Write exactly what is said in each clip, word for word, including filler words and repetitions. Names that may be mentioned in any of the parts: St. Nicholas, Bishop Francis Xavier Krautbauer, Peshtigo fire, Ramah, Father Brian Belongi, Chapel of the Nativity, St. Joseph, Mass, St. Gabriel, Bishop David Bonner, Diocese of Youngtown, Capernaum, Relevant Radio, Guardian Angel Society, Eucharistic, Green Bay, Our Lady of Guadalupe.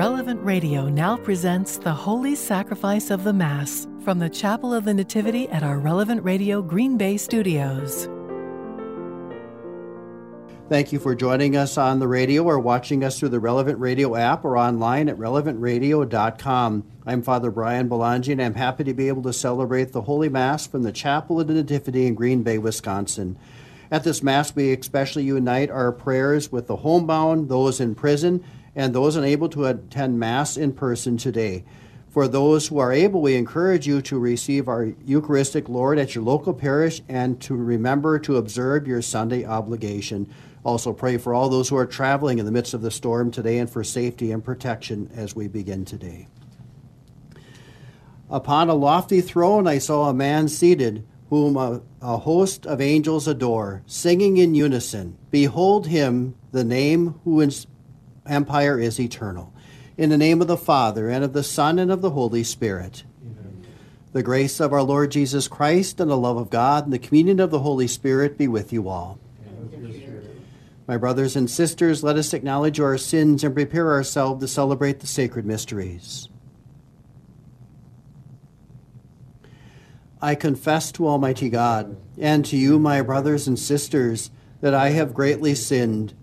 Relevant Radio now presents the Holy Sacrifice of the Mass from the Chapel of the Nativity at our Relevant Radio Green Bay studios. Thank you for joining us on the radio or watching us through the Relevant Radio app or online at relevant radio dot com. I'm Father Brian Belongi, and I'm happy to be able to celebrate the Holy Mass from the Chapel of the Nativity in Green Bay, Wisconsin. At this Mass, we especially unite our prayers with the homebound, those in prison, and those unable to attend Mass in person today. For those who are able, we encourage you to receive our Eucharistic Lord at your local parish and to remember to observe your Sunday obligation. Also pray for all those who are traveling in the midst of the storm today and for safety and protection as we begin today. Upon a lofty throne I saw a man seated, whom a, a host of angels adore, singing in unison, "Behold him, the name who is Empire is eternal." In the name of the Father, and of the Son, and of the Holy Spirit. Amen. The grace of our Lord Jesus Christ, and the love of God, and the communion of the Holy Spirit be with you all. And with your spirit. My brothers and sisters, let us acknowledge our sins and prepare ourselves to celebrate the sacred mysteries. I confess to Almighty God, and to you, my brothers and sisters, that I have greatly sinned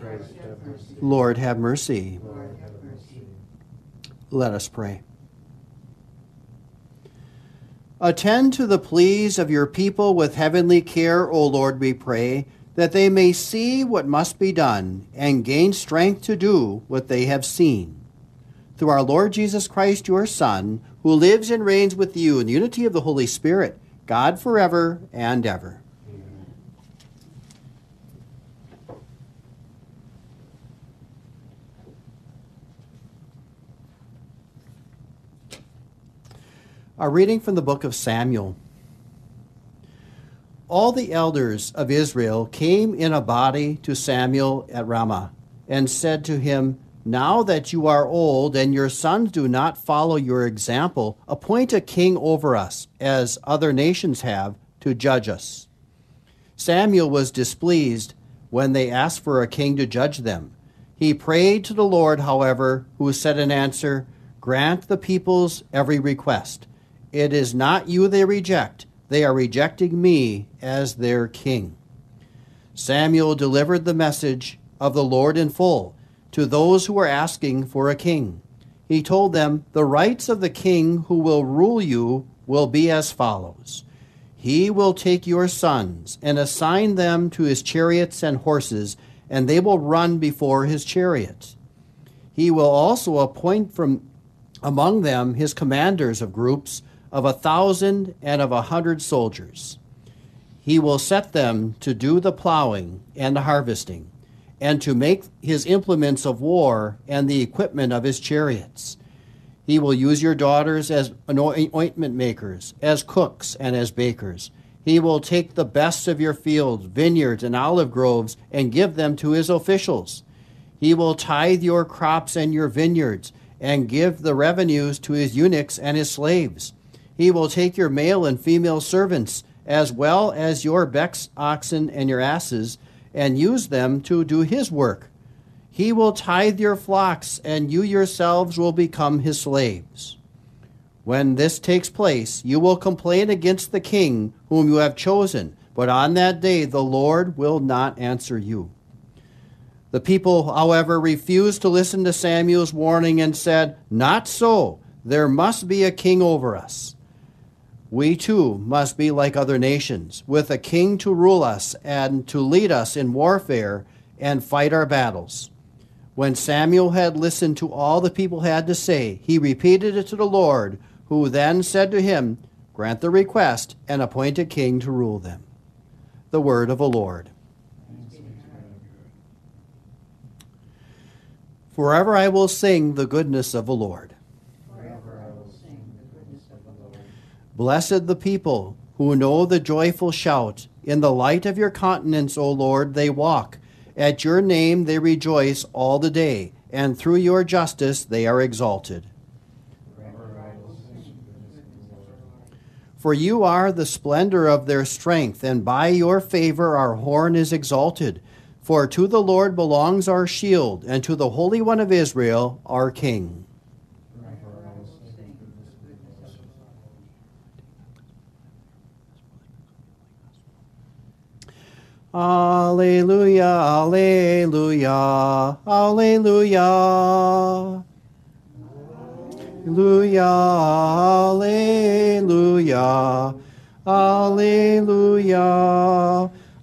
Christ. Lord, have mercy. Lord, have mercy. Let us pray. Attend to the pleas of your people with heavenly care, O Lord, we pray, that they may see what must be done and gain strength to do what they have seen. Through our Lord Jesus Christ, your Son, who lives and reigns with you in the unity of the Holy Spirit, God forever and ever. A reading from the book of Samuel. All the elders of Israel came in a body to Samuel at Ramah and said to him, "Now that you are old and your sons do not follow your example, appoint a king over us, as other nations have, to judge us." Samuel was displeased when they asked for a king to judge them. He prayed to the Lord, however, who said in answer, "Grant the people's every request. It is not you they reject. They are rejecting me as their king." Samuel delivered the message of the Lord in full to those who were asking for a king. He told them, "The rights of the king who will rule you will be as follows. He will take your sons and assign them to his chariots and horses, and they will run before his chariots. He will also appoint from among them his commanders of groups, of a thousand and of a hundred soldiers. He will set them to do the plowing and the harvesting, and to make his implements of war and the equipment of his chariots. He will use your daughters as ointment makers, as cooks, and as bakers. He will take the best of your fields, vineyards, and olive groves, and give them to his officials. He will tithe your crops and your vineyards, and give the revenues to his eunuchs and his slaves. He will take your male and female servants, as well as your becks, oxen, and your asses, and use them to do his work. He will tithe your flocks, and you yourselves will become his slaves. When this takes place, you will complain against the king whom you have chosen, but on that day the Lord will not answer you." The people, however, refused to listen to Samuel's warning and said, "Not so. There must be a king over us. We too must be like other nations, with a king to rule us and to lead us in warfare and fight our battles." When Samuel had listened to all the people had to say, he repeated it to the Lord, who then said to him, "Grant the request and appoint a king to rule them." The word of the Lord. Forever I will sing the goodness of the Lord. Forever I will sing Blessed the people who know the joyful shout. In the light of your countenance, O Lord, they walk. At your name they rejoice all the day, and through your justice they are exalted. For you are the splendor of their strength, and by your favor our horn is exalted. For to the Lord belongs our shield, and to the Holy One of Israel our King. Alleluia, alleluia, alleluia. Alleluia, alleluia, alleluia.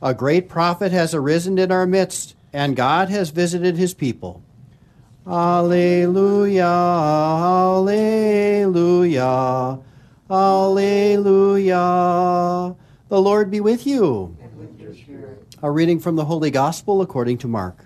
A great prophet has arisen in our midst, and God has visited his people. Alleluia, alleluia, alleluia. The Lord be with you. And with your spirit. A reading from the Holy Gospel according to Mark.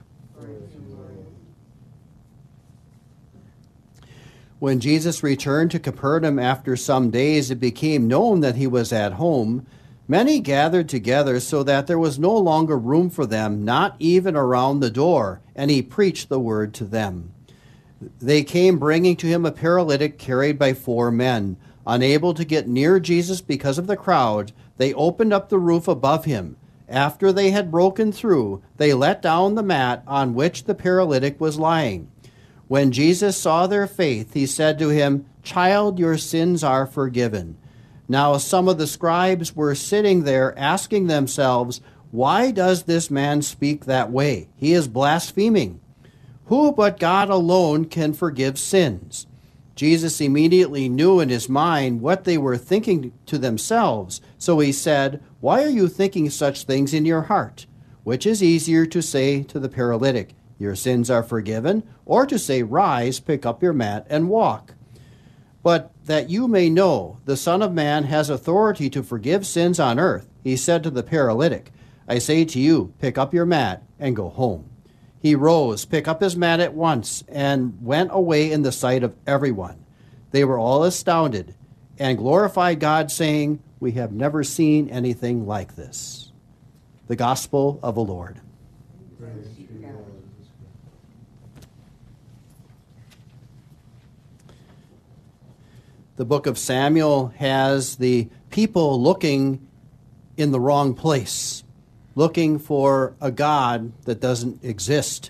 When Jesus returned to Capernaum after some days, it became known that he was at home. Many gathered together so that there was no longer room for them, not even around the door, and he preached the word to them. They came bringing to him a paralytic carried by four men. Unable to get near Jesus because of the crowd, they opened up the roof above him. After they had broken through, they let down the mat on which the paralytic was lying. When Jesus saw their faith, he said to him, "Child, your sins are forgiven." Now some of the scribes were sitting there asking themselves, "Why does this man speak that way? He is blaspheming. Who but God alone can forgive sins?" Jesus immediately knew in his mind what they were thinking to themselves, so he said, "Why are you thinking such things in your heart? Which is easier to say to the paralytic, 'Your sins are forgiven,' or to say, 'Rise, pick up your mat, and walk'? But that you may know the Son of Man has authority to forgive sins on earth," he said to the paralytic, "I say to you, pick up your mat and go home." He rose, picked up his mat at once, and went away in the sight of everyone. They were all astounded and glorified God, saying, "We have never seen anything like this." The Gospel of the Lord. Praise. The book of Samuel has the people looking in the wrong place, looking for a God that doesn't exist.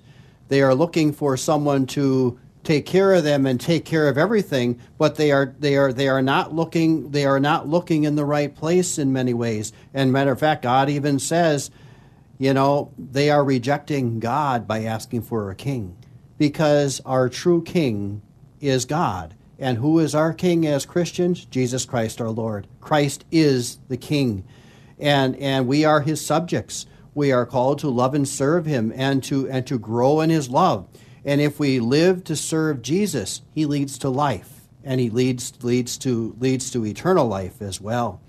They are looking for someone to take care of them and take care of everything, but they are they are they are not looking they are not looking in the right place in many ways. And matter of fact, God even says, you know, they are rejecting God by asking for a king, because our true king is God. And who is our King as Christians? Jesus Christ our Lord. Christ is the King, and and we are his subjects. We are called to love and serve him, and to and to grow in his love. And if we live to serve Jesus, he leads to life, and he leads leads to leads to eternal life as well.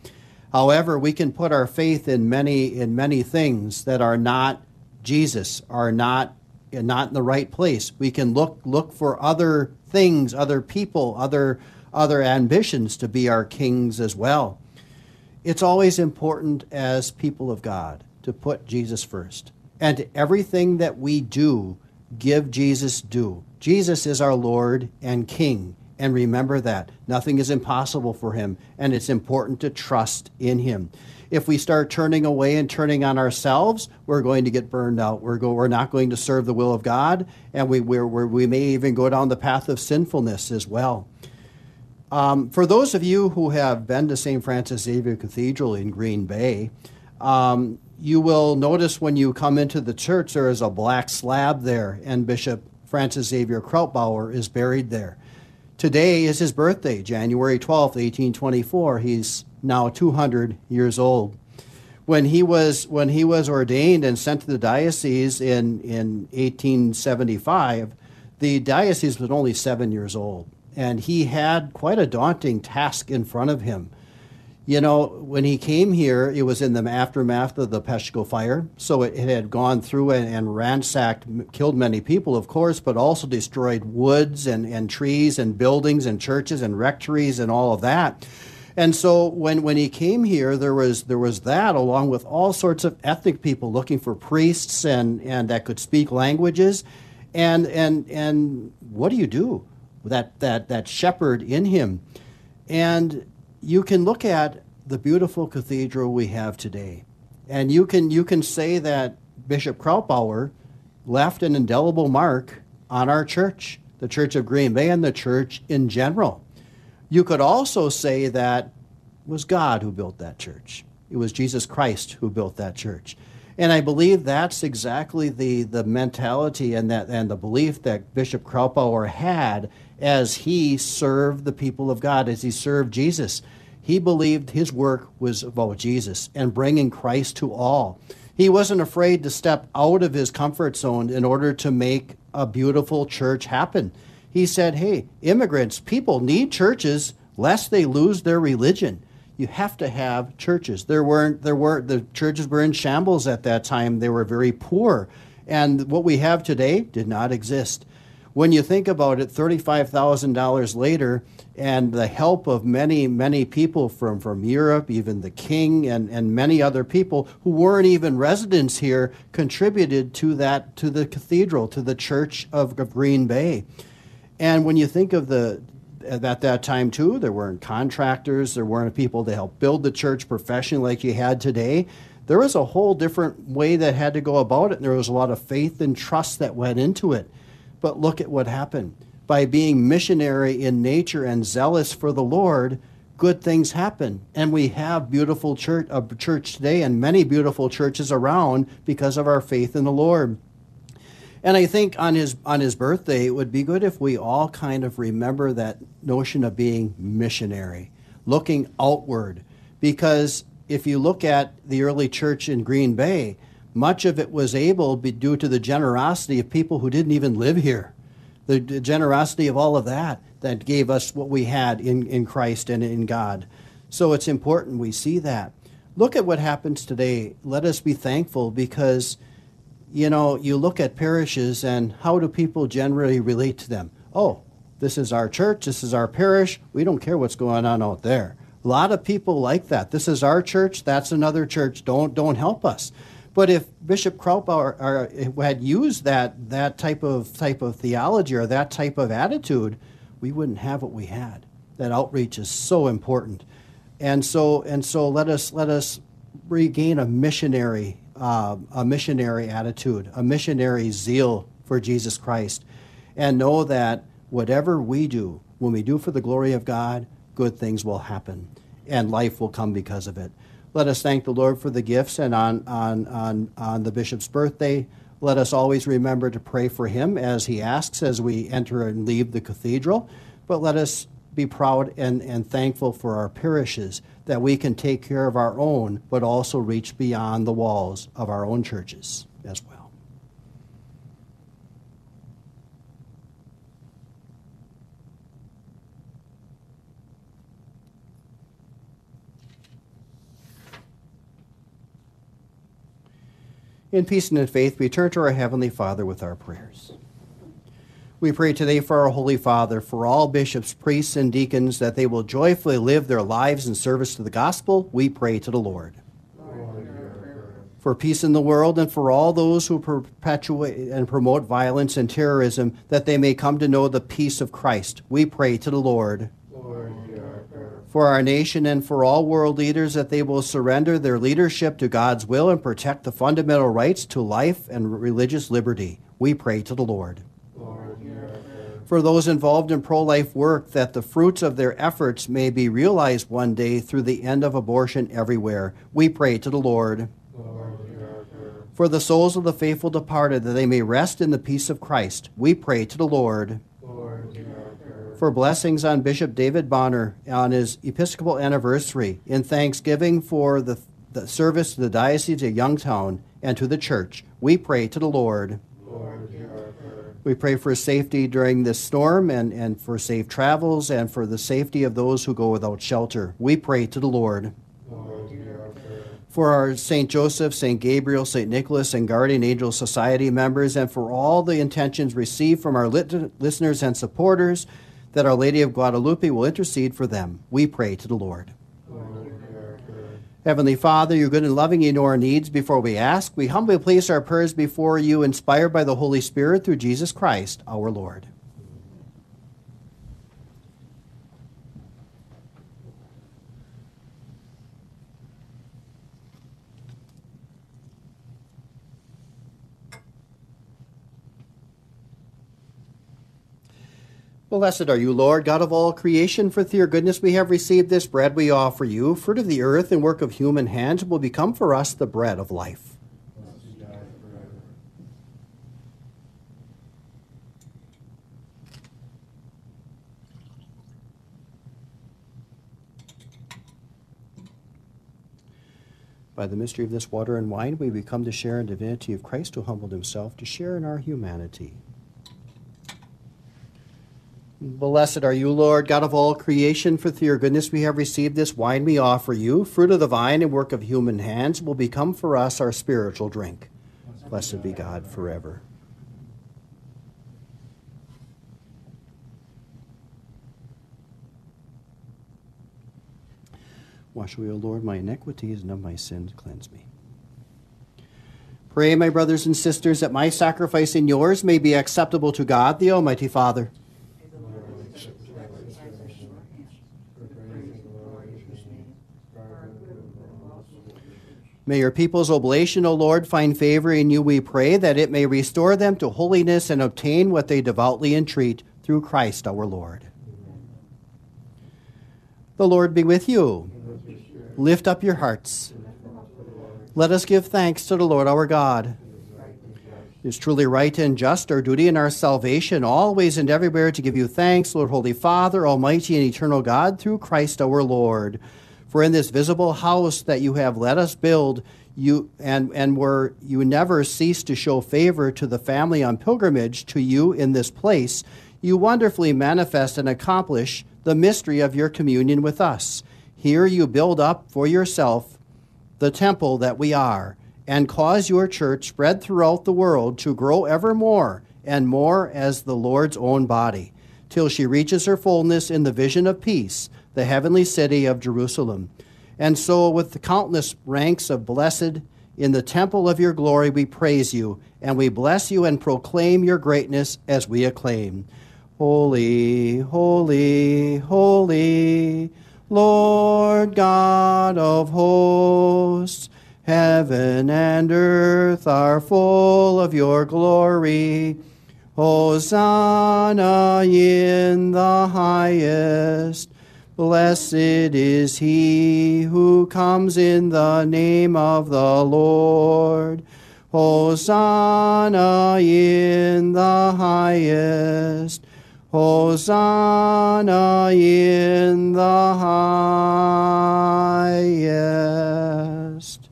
However, we can put our faith in many in many things that are not Jesus, are not not in the right place. We can look look for other things, other people, other other ambitions to be our kings as well. It's always important as people of God to put Jesus first, and to everything that we do, give Jesus due. Jesus is our Lord and King, and remember that. Nothing is impossible for him, and it's important to trust in him. If we start turning away and turning on ourselves, we're going to get burned out. We're, go, we're not going to serve the will of God, and we, we're, we're, we may even go down the path of sinfulness as well. Um, for those of you who have been to Saint Francis Xavier Cathedral in Green Bay, um, you will notice when you come into the church, there is a black slab there, and Bishop Francis Xavier Krautbauer is buried there. Today is his birthday, January twelfth, eighteen twenty-four. He's now two hundred years old. When he was when he was ordained and sent to the diocese in, in eighteen seventy-five, the diocese was only seven years old, and he had quite a daunting task in front of him. You know, when he came here, it was in the aftermath of the Peshtigo fire, so it, it had gone through and, and ransacked, killed many people, of course, but also destroyed woods and, and trees and buildings and churches and rectories and all of that. And so when, when he came here, there was there was that, along with all sorts of ethnic people looking for priests and, and that could speak languages. And and and what do you do with that, that, that shepherd in him? And you can look at the beautiful cathedral we have today. And you can you can say that Bishop Krautbauer left an indelible mark on our church, the Church of Green Bay and the church in general. You could also say that it was God who built that church. It was Jesus Christ who built that church. And I believe that's exactly the, the mentality and that and the belief that Bishop Krautbauer had as he served the people of God, as he served Jesus. He believed his work was about Jesus and bringing Christ to all. He wasn't afraid to step out of his comfort zone in order to make a beautiful church happen. He said, hey, immigrants, people need churches lest they lose their religion. You have to have churches. There weren't, there were, the churches were in shambles at that time. They were very poor. And what we have today did not exist. When you think about it, thirty-five thousand dollars later, and the help of many, many people from, from Europe, even the king and, and many other people who weren't even residents here, contributed to that, to the cathedral, to the Church of Green Bay. And when you think of the, at that time too, there weren't contractors, there weren't people to help build the church professionally like you had today. There was a whole different way that had to go about it, and there was a lot of faith and trust that went into it. But look at what happened. By being missionary in nature and zealous for the Lord, good things happen. And we have beautiful church, a church today and many beautiful churches around because of our faith in the Lord. And I think on his on his birthday, it would be good if we all kind of remember that notion of being missionary, looking outward. Because if you look at the early church in Green Bay, much of it was able be due to the generosity of people who didn't even live here, the generosity of all of that that gave us what we had in, in Christ and in God. So it's important we see that. Look at what happens today. Let us be thankful because, you know, you look at parishes and how do people generally relate to them? Oh, this is our church. This is our parish. We don't care what's going on out there. A lot of people like that. This is our church. That's another church. Don't don't help us. But if Bishop Krautbauer or, or had used that that type of type of theology or that type of attitude, we wouldn't have what we had. That outreach is so important, and so and so let us let us regain a missionary uh, a missionary attitude, a missionary zeal for Jesus Christ, and know that whatever we do, when we do for the glory of God, good things will happen, and life will come because of it. Let us thank the Lord for the gifts, and on, on on on the bishop's birthday, let us always remember to pray for him as he asks as we enter and leave the cathedral. But let us be proud and, and thankful for our parishes, that we can take care of our own, but also reach beyond the walls of our own churches as well. In peace and in faith, we turn to our Heavenly Father with our prayers. We pray today for our Holy Father, for all bishops, priests, and deacons, that they will joyfully live their lives in service to the gospel. We pray to the Lord. Lord, for peace in the world and for all those who perpetuate and promote violence and terrorism, that they may come to know the peace of Christ. We pray to the Lord. For our nation and for all world leaders, that they will surrender their leadership to God's will and protect the fundamental rights to life and religious liberty. We pray to the Lord. Lord, hear our prayer. For those involved in pro-life work, that the fruits of their efforts may be realized one day through the end of abortion everywhere. We pray to the Lord. Lord, hear our prayer. For the souls of the faithful departed, that they may rest in the peace of Christ. We pray to the Lord. For blessings on Bishop David Bonner on his Episcopal anniversary, in thanksgiving for the, the service to the Diocese of Youngtown and to the Church. We pray to the Lord. Lord, hear our prayer. We pray for safety during this storm and, and for safe travels and for the safety of those who go without shelter. We pray to the Lord. Lord, hear our prayer. For our Saint Joseph, Saint Gabriel, Saint Nicholas, and Guardian Angel Society members, and for all the intentions received from our lit- listeners and supporters, that Our Lady of Guadalupe will intercede for them. We pray to the Lord. Heavenly Father, your good and loving, you know our needs before we ask. We humbly place our prayers before you, inspired by the Holy Spirit through Jesus Christ, our Lord. Blessed are you, Lord, God of all creation, for through your goodness we have received this bread we offer you. Fruit of the earth and work of human hands will become for us the bread of life. By the mystery of this water and wine, we become to share in the divinity of Christ, who humbled himself to share in our humanity. Blessed are you, Lord, God of all creation, for through your goodness we have received this wine we offer you. Fruit of the vine and work of human hands will become for us our spiritual drink. Blessed be God forever. Wash away, O Lord, my iniquities, and of my sins cleanse me. Pray, my brothers and sisters, that my sacrifice and yours may be acceptable to God, the Almighty Father. May your people's oblation, O Lord, find favor in you, we pray, that it may restore them to holiness and obtain what they devoutly entreat through Christ our Lord. Amen. The Lord be with you. Lift up your hearts. Let us give thanks to the Lord our God. It is truly right and just, our duty and our salvation, always and everywhere to give you thanks, Lord, Holy Father, Almighty and eternal God, through Christ our Lord. For in this visible house that you have let us build, you and, and where you never cease to show favor to the family on pilgrimage to you in this place, you wonderfully manifest and accomplish the mystery of your communion with us. Here you build up for yourself the temple that we are, and cause your church spread throughout the world to grow ever more and more as the Lord's own body, till she reaches her fullness in the vision of peace, the heavenly city of Jerusalem. And so with the countless ranks of blessed in the temple of your glory, we praise you, and we bless you and proclaim your greatness as we acclaim. Holy, holy, holy, Lord God of hosts, heaven and earth are full of your glory. Hosanna in the highest. Blessed is he who comes in the name of the Lord. Hosanna in the highest. Hosanna in the highest.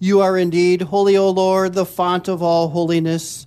You are indeed holy, O Lord, the font of all holiness.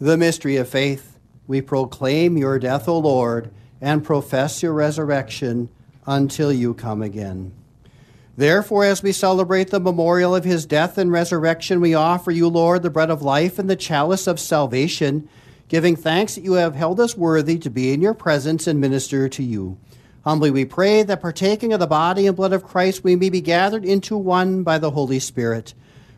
The mystery of faith. We proclaim your death, O Lord, and profess your resurrection until you come again. Therefore, as we celebrate the memorial of his death and resurrection, we offer you, Lord, the bread of life and the chalice of salvation, giving thanks that you have held us worthy to be in your presence and minister to you. Humbly we pray that partaking of the body and blood of Christ, we may be gathered into one by the Holy Spirit.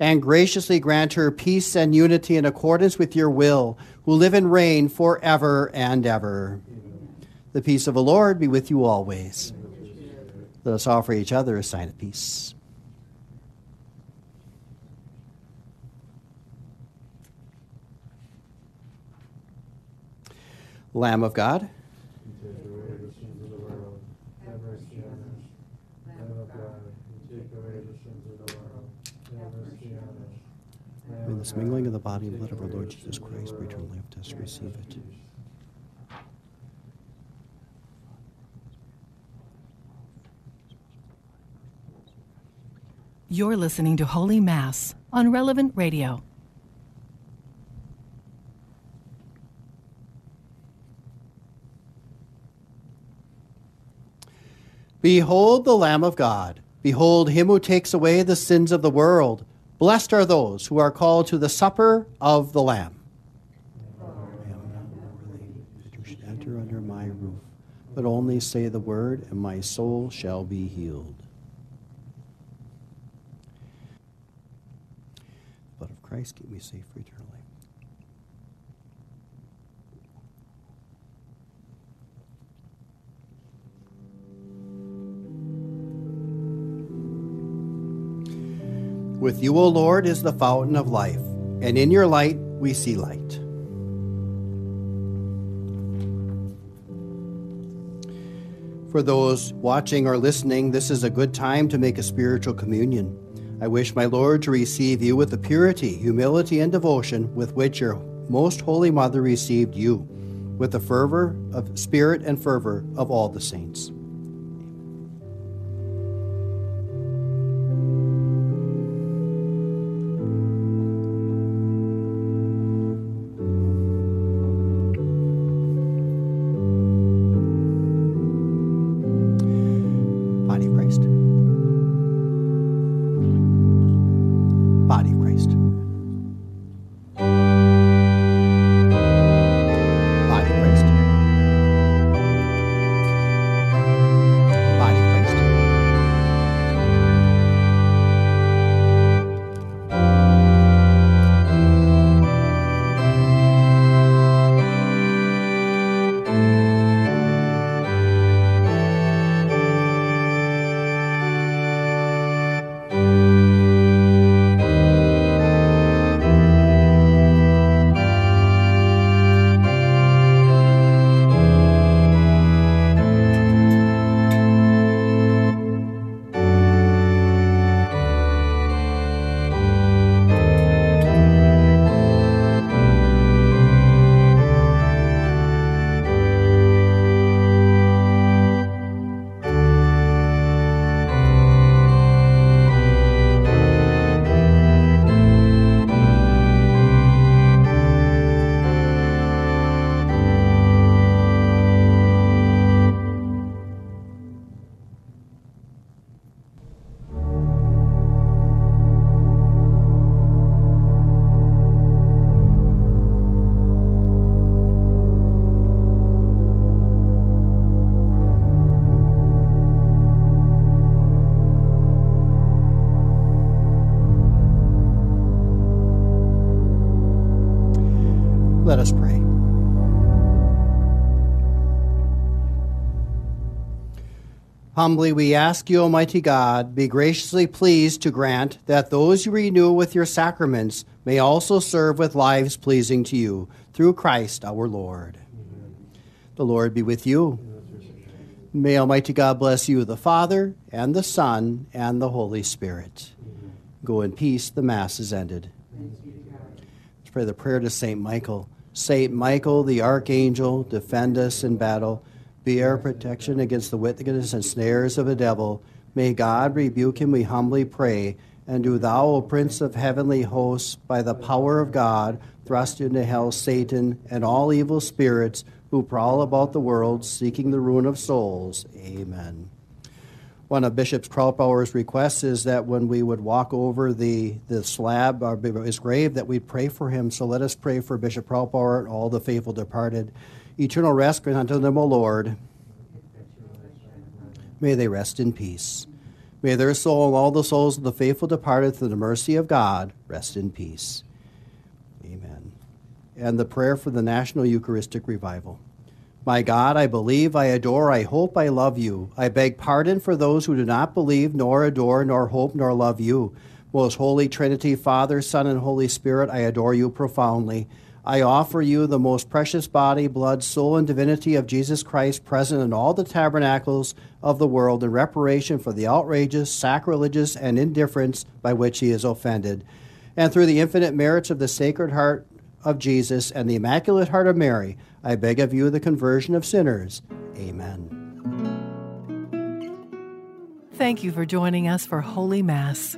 and graciously grant her peace and unity in accordance with your will, who live and reign forever and ever. Amen. The peace of the Lord be with you always. Amen. Let us offer each other a sign of peace. Lamb of God, in this mingling of the body and blood of our Lord Jesus Christ, we eternally lift us, receive it. You're listening to Holy Mass on Relevant Radio. Behold the Lamb of God. Behold him who takes away the sins of the world. Blessed are those who are called to the supper of the Lamb. I am not worthy that you should enter under my roof, but only say the word, and my soul shall be healed. The blood of Christ, keep me safe for eternal life. With you, O Lord, is the fountain of life, and in your light we see light. For those watching or listening, this is a good time to make a spiritual communion. I wish, my Lord, to receive you with the purity, humility, and devotion with which your most holy mother received you, with the fervor of spirit and fervor of all the saints. Body Christ. Let us pray. Humbly we ask you, Almighty God, be graciously pleased to grant that those you renew with your sacraments may also serve with lives pleasing to you, through Christ our Lord. Amen. The Lord be with you. May Almighty God bless you, the Father, and the Son, and the Holy Spirit. Amen. Go in peace. The Mass is ended. Let's pray the prayer to Saint Michael. Saint Michael, the Archangel, defend us in battle. Be our protection against the wickedness and snares of the devil. May God rebuke him, we humbly pray. And do thou, O Prince of heavenly hosts, by the power of God, thrust into hell Satan and all evil spirits who prowl about the world seeking the ruin of souls. Amen. One of Bishop Krautbauer's requests is that when we would walk over the, the slab, or his grave, that we pray for him. So let us pray for Bishop Krautbauer and all the faithful departed. Eternal rest grant unto them, O Lord. May they rest in peace. May their soul and all the souls of the faithful departed, through the mercy of God, rest in peace. Amen. And the prayer for the National Eucharistic Revival. My God, I believe, I adore, I hope, I love you. I beg pardon for those who do not believe, nor adore, nor hope, nor love you. Most Holy Trinity, Father, Son, and Holy Spirit, I adore you profoundly. I offer you the most precious body, blood, soul, and divinity of Jesus Christ, present in all the tabernacles of the world, in reparation for the outrageous, sacrilegious, and indifference by which he is offended. And through the infinite merits of the Sacred Heart of Jesus and the Immaculate Heart of Mary, I beg of you the conversion of sinners. Amen. Thank you for joining us for Holy Mass.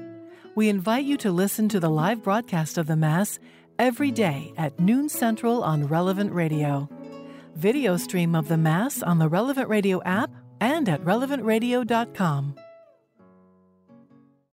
We invite you to listen to the live broadcast of the Mass every day at noon Central on Relevant Radio. Video stream of the Mass on the Relevant Radio app and at relevant radio dot com.